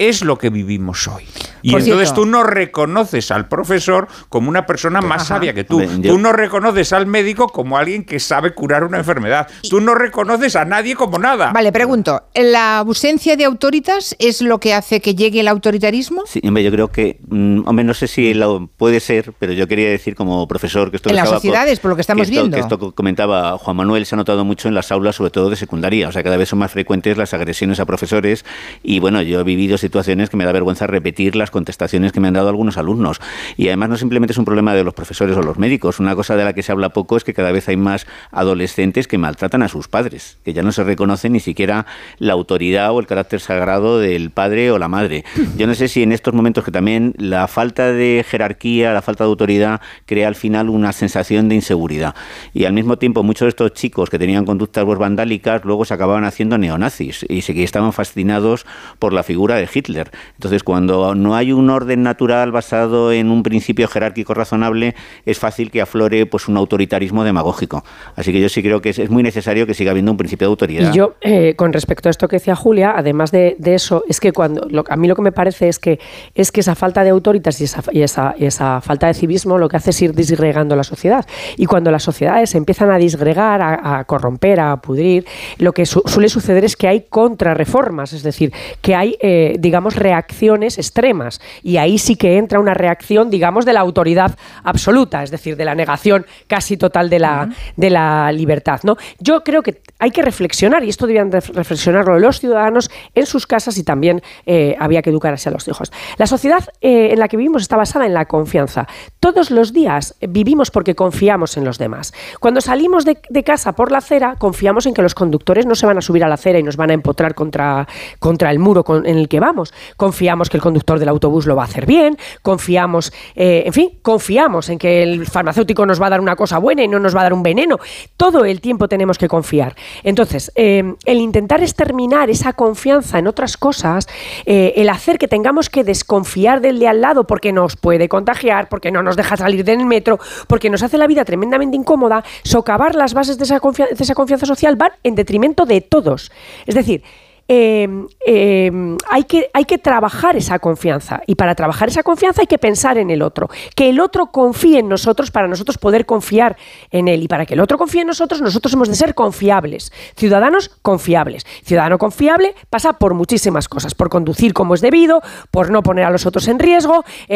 es lo que vivimos hoy. Y por entonces cierto. Tú no reconoces al profesor como una persona más Ajá. sabia que tú. Bien, yo... Tú no reconoces al médico como alguien que sabe curar una enfermedad. Y... Tú no reconoces a nadie como nada. Vale, pregunto. ¿La ausencia de autoritas es lo que hace que llegue el autoritarismo? Sí, hombre, yo creo que... Hombre, no sé si lo puede ser, pero yo quería decir como profesor que esto... En las sociedades, por lo que estamos que esto, viendo. Que esto comentaba Juan Manuel, se ha notado mucho en las aulas, sobre todo de secundaria. O sea, cada vez son más frecuentes las agresiones a profesores. Y bueno, yo he vivido... situaciones que me da vergüenza repetir las contestaciones que me han dado algunos alumnos. Y además no simplemente es un problema de los profesores o los médicos. Una cosa de la que se habla poco es que cada vez hay más adolescentes que maltratan a sus padres, que ya no se reconoce ni siquiera la autoridad o el carácter sagrado del padre o la madre. Yo no sé si en estos momentos que también la falta de jerarquía, la falta de autoridad, crea al final una sensación de inseguridad. Y al mismo tiempo muchos de estos chicos que tenían conductas vandálicas luego se acababan haciendo neonazis y se estaban fascinados por la figura de Hitler. Entonces, cuando no hay un orden natural basado en un principio jerárquico razonable, es fácil que aflore pues un autoritarismo demagógico. Así que yo sí creo que es, es muy necesario que siga habiendo un principio de autoridad. Y yo, eh, con respecto a esto que decía Julia, además de, de eso, es que cuando lo, a mí lo que me parece es que es que esa falta de autoritas y esa, y esa, y esa falta de civismo lo que hace es ir disgregando la sociedad. Y cuando las sociedades se empiezan a disgregar, a, a corromper, a pudrir, lo que su, suele suceder es que hay contrarreformas, es decir, que hay eh, digamos, reacciones extremas. Y ahí sí que entra una reacción, digamos, de la autoridad absoluta, es decir, de la negación casi total de la, uh-huh. de la libertad, ¿no? Yo creo que hay que reflexionar, y esto debían de reflexionarlo los ciudadanos en sus casas, y también eh, había que educar así a los hijos. La sociedad eh, en la que vivimos está basada en la confianza. Todos los días vivimos porque confiamos en los demás. Cuando salimos de, de casa por la acera, confiamos en que los conductores no se van a subir a la acera y nos van a empotrar contra, contra el muro con, en el que vamos. Confiamos que el conductor del autobús lo va a hacer bien, confiamos, eh, en fin, confiamos en que el farmacéutico nos va a dar una cosa buena y no nos va a dar un veneno. Todo el tiempo tenemos que confiar. Entonces, eh, el intentar exterminar esa confianza en otras cosas, eh, el hacer que tengamos que desconfiar del de al lado porque nos puede contagiar, porque no nos deja salir del metro, porque nos hace la vida tremendamente incómoda, socavar las bases de esa confianza, de esa confianza social, van en detrimento de todos. Es decir, Eh, eh, hay que, hay que trabajar esa confianza, y para trabajar esa confianza hay que pensar en el otro, que el otro confíe en nosotros para nosotros poder confiar en él, y para que el otro confíe en nosotros, nosotros hemos de ser confiables, ciudadanos confiables. Ciudadano confiable pasa por muchísimas cosas, por conducir como es debido, por no poner a los otros en riesgo, eh,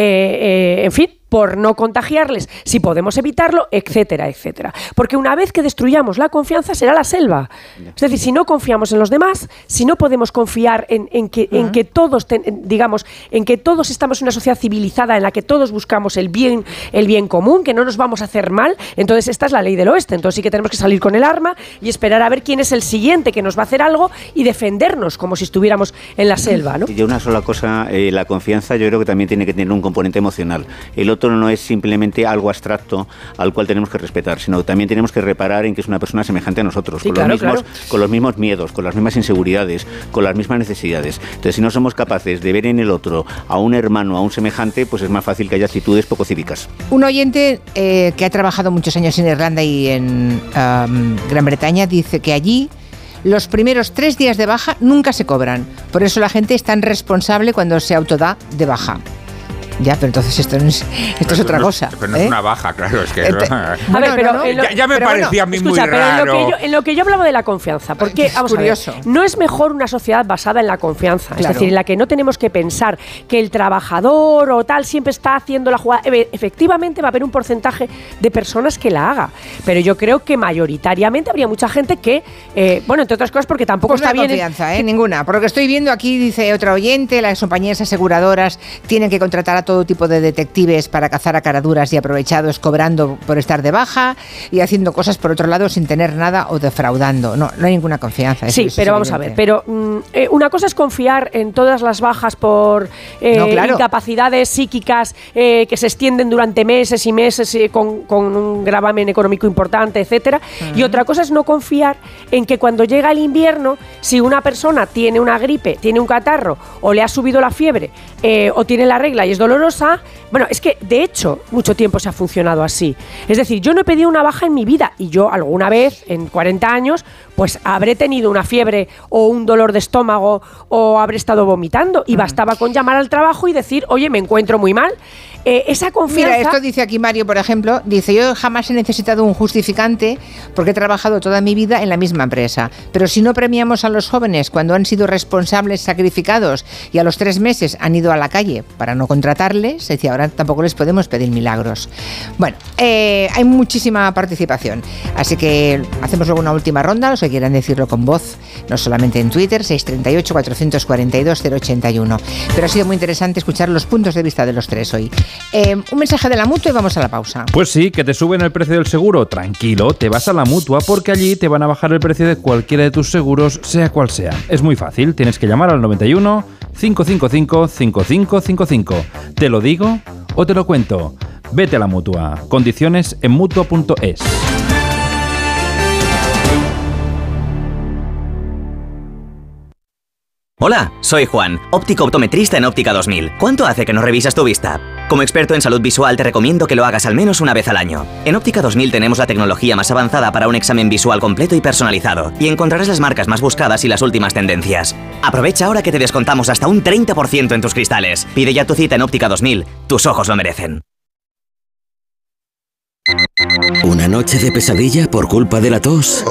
eh, en fin, por no contagiarles, si podemos evitarlo, etcétera, etcétera. Porque una vez que destruyamos la confianza, será la selva. Es decir, si no confiamos en los demás, si no podemos confiar en, en, que, uh-huh. en que todos, ten, digamos, en que todos estamos en una sociedad civilizada en la que todos buscamos el bien, el bien común, que no nos vamos a hacer mal, entonces esta es la ley del oeste. Entonces sí que tenemos que salir con el arma y esperar a ver quién es el siguiente que nos va a hacer algo y defendernos como si estuviéramos en la selva, ¿no? Y de una sola cosa, eh, la confianza yo creo que también tiene que tener un componente emocional. El otro no es simplemente algo abstracto al cual tenemos que respetar, sino que también tenemos que reparar en que es una persona semejante a nosotros, sí, con, claro, los mismos, claro. con los mismos miedos, con las mismas inseguridades, con las mismas necesidades. Entonces, si no somos capaces de ver en el otro a un hermano, a un semejante, pues es más fácil que haya actitudes poco cívicas. Un oyente eh, que ha trabajado muchos años en Irlanda y en um, Gran Bretaña dice que allí los primeros tres días de baja nunca se cobran, por eso la gente es tan responsable cuando se autodá de baja. Ya, pero entonces esto, no es, esto no, es otra no, cosa. Pero no ¿eh? es una baja, claro, es que... Ente, no, a ver, no, pero... No, no. Lo, ya, ya me parecía bueno, a mí escucha, muy pero raro. En lo, yo, en lo que yo hablaba de la confianza, porque, es vamos curioso. A ver, no es mejor una sociedad basada en la confianza, claro. Es decir, en la que no tenemos que pensar que el trabajador o tal siempre está haciendo la jugada. Efectivamente va a haber un porcentaje de personas que la haga, pero yo creo que mayoritariamente habría mucha gente que, eh, bueno, entre otras cosas, porque tampoco pues está bien... No confianza, en, ¿eh? Ninguna. Por lo que estoy viendo aquí, dice otra oyente, las compañías aseguradoras tienen que contratar a todos todo tipo de detectives para cazar a caraduras y aprovechados, cobrando por estar de baja y haciendo cosas por otro lado sin tener nada o defraudando. No, no hay ninguna confianza. Sí, eso, pero vamos a ver. Pero mm, eh, una cosa es confiar en todas las bajas por eh, no, claro. incapacidades psíquicas eh, que se extienden durante meses y meses eh, con, con un gravamen económico importante, etcétera. Uh-huh. Y otra cosa es no confiar en que cuando llega el invierno, si una persona tiene una gripe, tiene un catarro o le ha subido la fiebre eh, o tiene la regla y es doloroso, bueno, es que de hecho mucho tiempo se ha funcionado así. Es decir, yo no he pedido una baja en mi vida y yo alguna vez en cuarenta años pues habré tenido una fiebre o un dolor de estómago o habré estado vomitando y bastaba con llamar al trabajo y decir, oye, me encuentro muy mal. Eh, esa confianza... Mira, esto dice aquí Mario, por ejemplo, dice, yo jamás he necesitado un justificante porque he trabajado toda mi vida en la misma empresa, pero si no premiamos a los jóvenes cuando han sido responsables, sacrificados y a los tres meses han ido a la calle para no contratarles, decía, ahora tampoco les podemos pedir milagros. Bueno, eh, hay muchísima participación, así que hacemos luego una última ronda, los que quieran decirlo con voz, no solamente en Twitter, seis tres ocho, cuatro cuatro dos, cero ocho uno, pero ha sido muy interesante escuchar los puntos de vista de los tres hoy. Eh, un mensaje de la Mutua y vamos a la pausa. Pues sí, que te suben el precio del seguro. Tranquilo, te vas a la Mutua porque allí te van a bajar el precio de cualquiera de tus seguros, sea cual sea. Es muy fácil, tienes que llamar al noventa y uno, cinco cinco cinco, cinco cinco cinco cinco. ¿Te lo digo o te lo cuento? Vete a la Mutua. Condiciones en mutua punto es. Hola, soy Juan, óptico optometrista en Óptica dos mil. ¿Cuánto hace que no revisas tu vista? Como experto en salud visual te recomiendo que lo hagas al menos una vez al año. En Óptica dos mil tenemos la tecnología más avanzada para un examen visual completo y personalizado, y encontrarás las marcas más buscadas y las últimas tendencias. Aprovecha ahora que te descontamos hasta un treinta por ciento en tus cristales. Pide ya tu cita en Óptica dos mil, tus ojos lo merecen. ¿Una noche de pesadilla por culpa de la tos?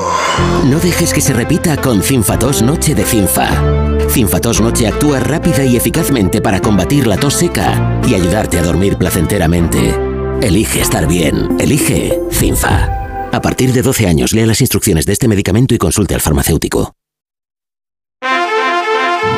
No dejes que se repita con Cinfa dos Noche de Cinfa. Cinfatos Noche actúa rápida y eficazmente para combatir la tos seca y ayudarte a dormir placenteramente. Elige estar bien. Elige Cinfa. A partir de doce años, lea las instrucciones de este medicamento y consulte al farmacéutico.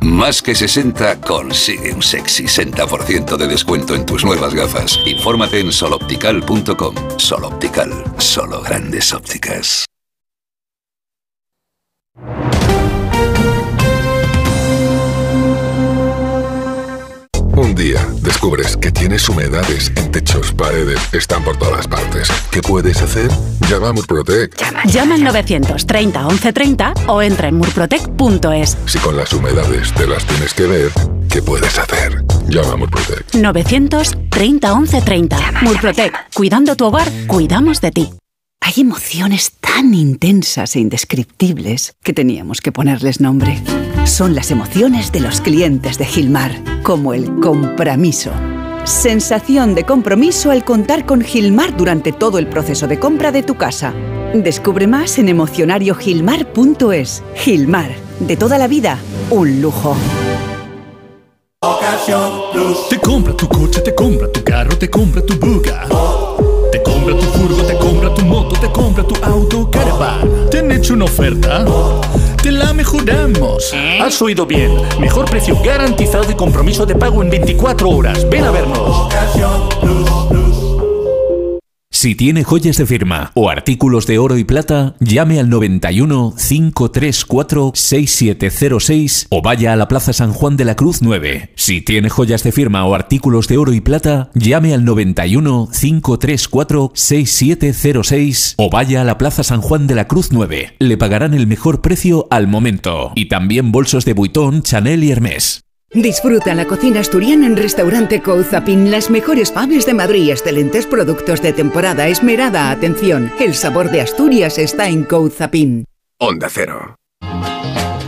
Más que sesenta consigue un sexy sesenta por ciento de descuento en tus nuevas gafas. Infórmate en soloptical punto com. Soloptical, solo grandes ópticas. Un día descubres que tienes humedades en techos, paredes, están por todas partes. ¿Qué puedes hacer? Llama a Murprotec. Llama, Llama al nueve tres cero, once treinta o entra en murprotec punto es. Si con las humedades te las tienes que ver, ¿qué puedes hacer? Llama a Murprotec. nueve tres cero, once treinta. Llama, Murprotec. Llama. Cuidando tu hogar, cuidamos de ti. Hay emociones tan intensas e indescriptibles que teníamos que ponerles nombre. Son las emociones de los clientes de Gilmar, como el compromiso. Sensación de compromiso al contar con Gilmar durante todo el proceso de compra de tu casa. Descubre más en emocionario gilmar punto es. Gilmar, de toda la vida, un lujo. Ocasión Plus. Te compra tu coche, te compra tu carro, te compra tu buga. Te compra tu furgo, te compra tu moto, te compra tu auto, caravana. ¿Te han hecho una oferta? Te la mejoramos. Has oído bien. Mejor precio garantizado y compromiso de pago en veinticuatro horas. Ven a vernos. Si tiene joyas de firma o artículos de oro y plata, llame al noventa y uno, cinco tres cuatro, seis siete cero seis o vaya a la Plaza San Juan de la Cruz nueve. Si tiene joyas de firma o artículos de oro y plata, llame al noventa y uno, cinco tres cuatro, seis siete cero seis o vaya a la Plaza San Juan de la Cruz nueve. Le pagarán el mejor precio al momento. Y también bolsos de Vuitton, Chanel y Hermès. Disfruta la cocina asturiana en Restaurante Couzapin. Las mejores faves de Madrid, excelentes productos de temporada, esmerada atención. El sabor de Asturias está en Couzapin. Onda Cero.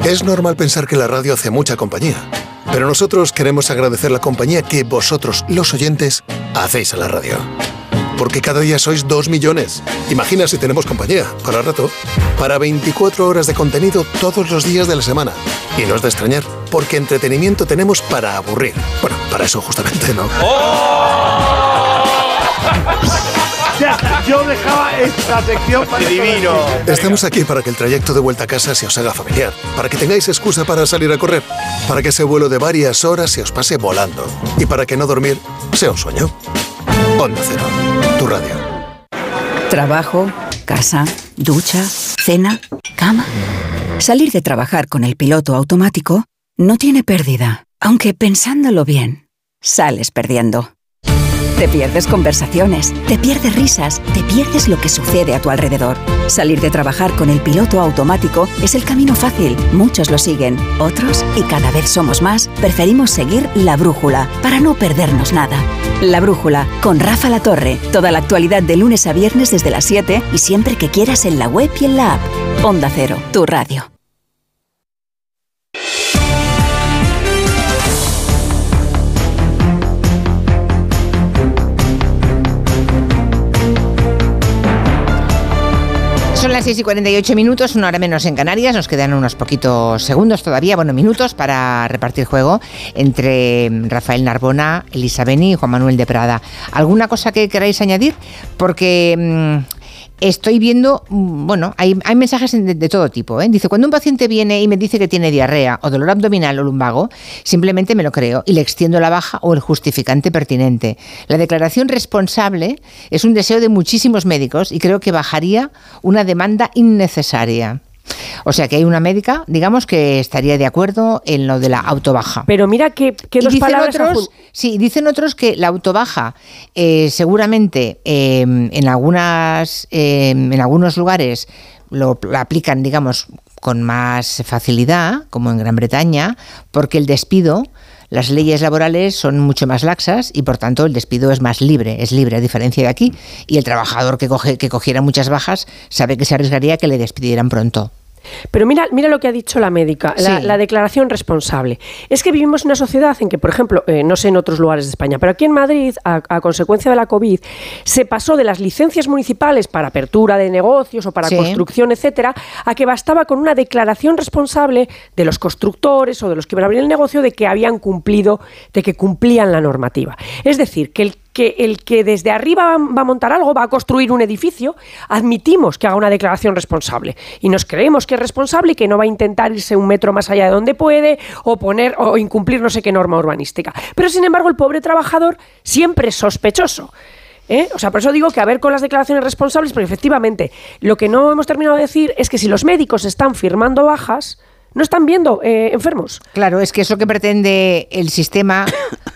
Es normal pensar que la radio hace mucha compañía, pero nosotros queremos agradecer la compañía que vosotros, los oyentes, hacéis a la radio. Porque cada día sois dos millones. Imagina si tenemos compañía, para rato. Para veinticuatro horas de contenido todos los días de la semana. Y no es de extrañar, porque entretenimiento tenemos para aburrir. Bueno, para eso justamente no. ¡Oh! Ya, yo dejaba esta sección para... ¡Divino! Estamos aquí para que el trayecto de vuelta a casa se os haga familiar. Para que tengáis excusa para salir a correr. Para que ese vuelo de varias horas se os pase volando. Y para que no dormir sea un sueño. Onda Cero, tu radio. Trabajo, casa, ducha, cena, cama. Salir de trabajar con el piloto automático no tiene pérdida, aunque pensándolo bien, sales perdiendo. Te pierdes conversaciones, te pierdes risas, te pierdes lo que sucede a tu alrededor. Salir de trabajar con el piloto automático es el camino fácil, muchos lo siguen, otros, y cada vez somos más, preferimos seguir La Brújula, para no perdernos nada. La Brújula, con Rafa Latorre, toda la actualidad de lunes a viernes desde las siete y siempre que quieras en la web y en la app. Onda Cero, tu radio. Son las seis y cuarenta y ocho minutos, una hora menos en Canarias. Nos quedan unos poquitos segundos todavía, bueno, minutos para repartir juego entre Rafael Narbona, Elisa Beni y Juan Manuel de Prada. ¿Alguna cosa que queráis añadir? Porque... Mmm... estoy viendo, bueno, hay, hay mensajes de, de todo tipo, ¿eh? Dice, cuando un paciente viene y me dice que tiene diarrea o dolor abdominal o lumbago, simplemente me lo creo y le extiendo la baja o el justificante pertinente. La declaración responsable es un deseo de muchísimos médicos y creo que bajaría una demanda innecesaria. O sea que hay una médica, digamos, que estaría de acuerdo en lo de la autobaja. Pero mira que, que dos palabras... Otros, sí, dicen otros que la autobaja eh, seguramente eh, en, algunas, eh, en algunos lugares lo, lo aplican, digamos, con más facilidad, como en Gran Bretaña, porque el despido Las leyes laborales son mucho más laxas y, por tanto, el despido es más libre, es libre, a diferencia de aquí. Y el trabajador que, coge, que cogiera muchas bajas sabe que se arriesgaría a que le despidieran pronto. Pero mira, mira lo que ha dicho la médica, la, sí. la declaración responsable. Es que vivimos una sociedad en que, por ejemplo, eh, no sé en otros lugares de España, pero aquí en Madrid, a, a consecuencia de la COVID, se pasó de las licencias municipales para apertura de negocios o para sí. construcción, etcétera, a que bastaba con una declaración responsable de los constructores o de los que iban a abrir el negocio de que habían cumplido, de que cumplían la normativa. Es decir, que el que el que desde arriba va a montar algo, va a construir un edificio, admitimos que haga una declaración responsable y nos creemos que es responsable y que no va a intentar irse un metro más allá de donde puede o poner o incumplir no sé qué norma urbanística. Pero sin embargo el pobre trabajador siempre es sospechoso. ¿Eh? O sea, por eso digo que a ver con las declaraciones responsables, porque efectivamente lo que no hemos terminado de decir es que si los médicos están firmando bajas, no están viendo eh, enfermos. Claro, es que eso que pretende el sistema,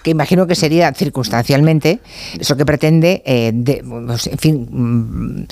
que imagino que sería circunstancialmente, eso que pretende, eh, de, pues, en fin,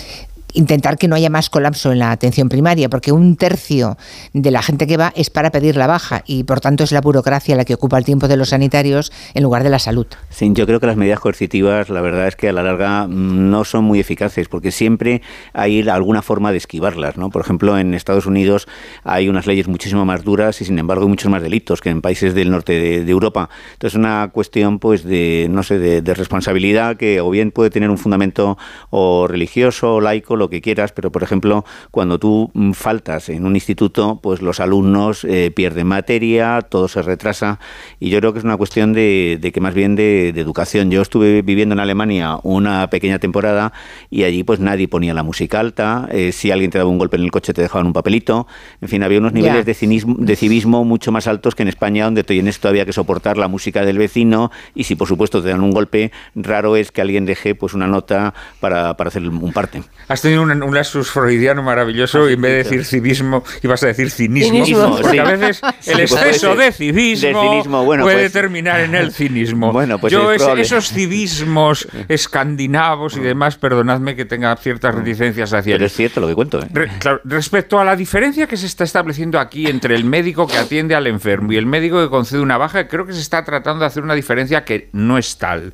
intentar que no haya más colapso en la atención primaria, porque un tercio de la gente que va es para pedir la baja y, por tanto, es la burocracia la que ocupa el tiempo de los sanitarios en lugar de la salud. Sí, yo creo que las medidas coercitivas, la verdad es que a la larga no son muy eficaces, porque siempre hay alguna forma de esquivarlas, ¿no? Por ejemplo, en Estados Unidos hay unas leyes muchísimo más duras y, sin embargo, muchos más delitos que en países del norte de, de Europa. Entonces, es una cuestión, pues, de, no sé, de, de responsabilidad que o bien puede tener un fundamento o religioso o laico, que quieras, pero por ejemplo, cuando tú faltas en un instituto, pues los alumnos eh, pierden materia, todo se retrasa, y yo creo que es una cuestión de, de que más bien de, de educación. Yo estuve viviendo en Alemania una pequeña temporada y allí pues nadie ponía la música alta, eh, si alguien te daba un golpe en el coche te dejaban un papelito, en fin, había unos niveles yeah. de, cinismo, de civismo mucho más altos que en España, donde tienes todavía que soportar la música del vecino, y si por supuesto te dan un golpe, raro es que alguien deje pues una nota para, para hacer un parte. Has tenido Un, un lapsus freudiano maravilloso, ah, y en vez de decir civismo, ibas a decir cinismo. cinismo porque sí. a veces el exceso sí, de civismo, de cinismo bueno, puede pues, terminar en el cinismo. Bueno, pues Yo es es, esos civismos escandinavos y demás, perdonadme que tenga ciertas reticencias hacia ellos. Pero es cierto lo que cuento. ¿eh? Re, claro, respecto a la diferencia que se está estableciendo aquí entre el médico que atiende al enfermo y el médico que concede una baja, creo que se está tratando de hacer una diferencia que no es tal.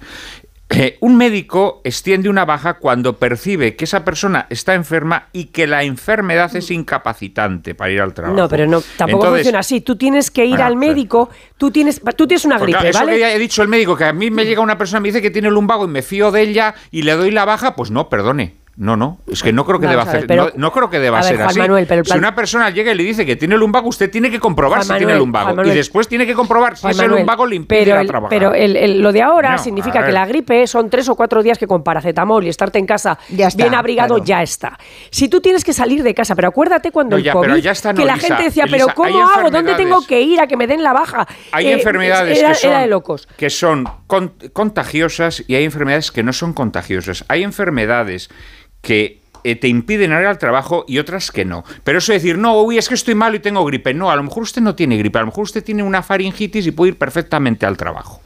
Eh, un médico extiende una baja cuando percibe que esa persona está enferma y que la enfermedad es incapacitante para ir al trabajo. No, pero no, tampoco Entonces, funciona así. Tú tienes que ir bueno, al médico, tú tienes, tú tienes una gripe, claro, eso ¿vale? Eso que ya he dicho el médico, que a mí me llega una persona y me dice que tiene lumbago y me fío de ella y le doy la baja, pues no, perdone. No, no, es que no creo que Vamos deba, ver, hacer, pero, no, no creo que deba ver, ser Juan así. Manuel, pero si una persona llega y le dice que tiene lumbago, usted tiene que comprobar Juan si Manuel, tiene lumbago. Manuel, y después tiene que comprobar si Juan ese Manuel, lumbago le impide pero el, trabajar. Pero el, el, lo de ahora no, significa que la gripe son tres o cuatro días que con paracetamol y estarte en casa ya está, bien abrigado, claro. ya está. Si tú tienes que salir de casa, pero acuérdate cuando no, el ya, COVID, ya está, no, que la Lisa, gente decía, Lisa, pero ¿cómo hago? ¿Dónde tengo que ir a que me den la baja? Hay eh, enfermedades era, que son, era de locos. que son con, contagiosas y hay enfermedades que no son contagiosas. Hay enfermedades que te impiden ir al trabajo y otras que no. Pero eso de decir, no, uy, es que estoy malo y tengo gripe. No, a lo mejor usted no tiene gripe, a lo mejor usted tiene una faringitis y puede ir perfectamente al trabajo.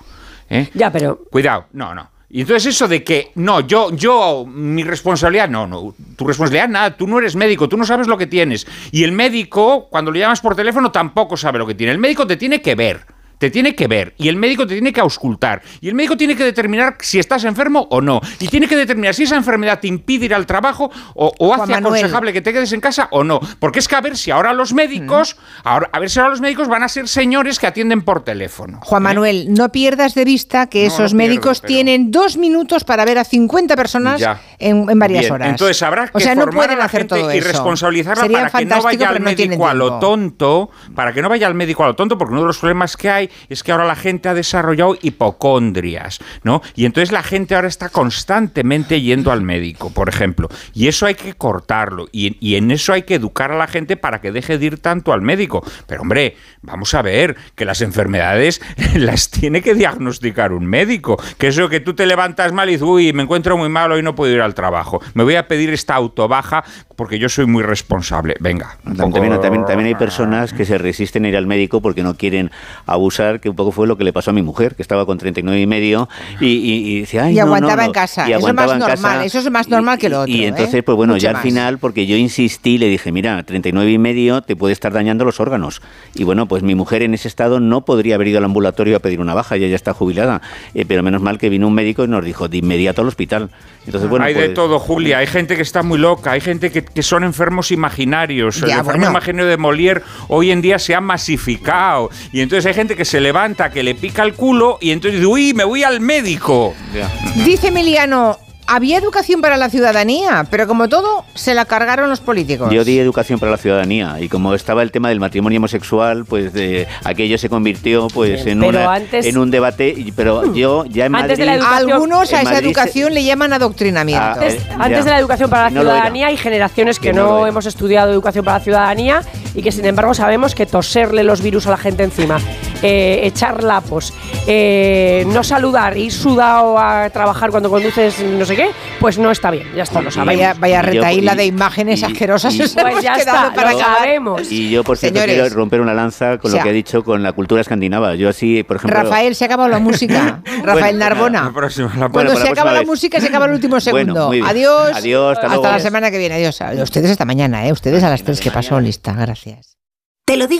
¿Eh? Ya, pero... Cuidado, no, no. Y entonces eso de que, no, yo, yo, mi responsabilidad, no, no, tu responsabilidad nada, tú no eres médico, tú no sabes lo que tienes. Y el médico, cuando le llamas por teléfono, tampoco sabe lo que tiene. El médico te tiene que ver. Te tiene que ver, y el médico te tiene que auscultar, y el médico tiene que determinar si estás enfermo o no, y tiene que determinar si esa enfermedad te impide ir al trabajo o, o hace Juan aconsejable Manuel. que te quedes en casa o no, porque es que a ver si ahora los médicos, mm. ahora, a ver si ahora los médicos van a ser señores que atienden por teléfono. Juan ¿eh? Manuel, no pierdas de vista que no, esos no médicos pierdo, tienen dos minutos para ver a cincuenta personas en, en varias Bien. horas. Entonces habrá que o sea, formar no pueden a la hacer gente todo eso. y responsabilizarla Sería para que no vaya al no médico a lo tonto, para que no vaya al médico a lo tonto, porque uno de los problemas que hay es que ahora la gente ha desarrollado hipocondrias, ¿no? Y entonces la gente ahora está constantemente yendo al médico, por ejemplo. Y eso hay que cortarlo. Y, y en eso hay que educar a la gente para que deje de ir tanto al médico. Pero, hombre, vamos a ver que las enfermedades las tiene que diagnosticar un médico. Que eso que tú te levantas mal y dices, uy, me encuentro muy mal, hoy no puedo ir al trabajo. Me voy a pedir esta autobaja porque yo soy muy responsable. Venga. También, también, también hay personas que se resisten a ir al médico porque no quieren abusar usar, que un poco fue lo que le pasó a mi mujer, que estaba con treinta y nueve y medio y, y, y decía, ay, y no, aguantaba no, en casa, y aguantaba eso, más en normal, casa, eso es más normal que lo otro. Y, y entonces, ¿eh? pues bueno, Mucho ya más. al final, porque yo insistí, le dije, mira, treinta y nueve y medio te puede estar dañando los órganos. Y bueno, pues mi mujer en ese estado no podría haber ido al ambulatorio a pedir una baja, ella ya está jubilada, eh, pero menos mal que vino un médico y nos dijo, de inmediato al hospital. Entonces, bueno, hay pues, de todo, Julia, hay gente que está muy loca, hay gente que, que son enfermos imaginarios, ya, el enfermo bueno. imaginario de Molière hoy en día se ha masificado, y entonces hay gente que se levanta, que le pica el culo, y entonces dice, uy, me voy al médico. Ya. Dice Emiliano, había educación para la ciudadanía, pero como todo, se la cargaron los políticos. Yo di educación para la ciudadanía, y como estaba el tema del matrimonio homosexual, pues de, aquello se convirtió pues en, una, antes, en un debate, pero yo ya en Madrid... De algunos en a esa Madrid educación se, le llaman adoctrinamiento. A, antes, antes de la educación para la no ciudadanía hay generaciones que, que no, no hemos estudiado educación para la ciudadanía y que, sin embargo, sabemos que toserle los virus a la gente encima, eh, echar lapos, eh, no saludar, ir sudado a trabajar cuando conduces no sé qué, pues no está bien, ya está, lo sabemos. Vaya, vaya retaíla de imágenes y, asquerosas y, y, pues hemos ya quedado está, para lo sabemos. Y yo, por cierto, Señores, quiero romper una lanza con o sea, lo que ha dicho con la cultura escandinava. Yo así, por ejemplo... Rafael, se ha acabado la música. Rafael bueno, Narbona. La próxima, la Cuando la se acaba vez. la música, se acaba el último segundo. Bueno, adiós. Adiós, hasta, hasta luego. la semana que viene. Adiós. Ustedes esta mañana, ¿eh? Ustedes a las tres que pasó, lista. Gracias. Te lo digo.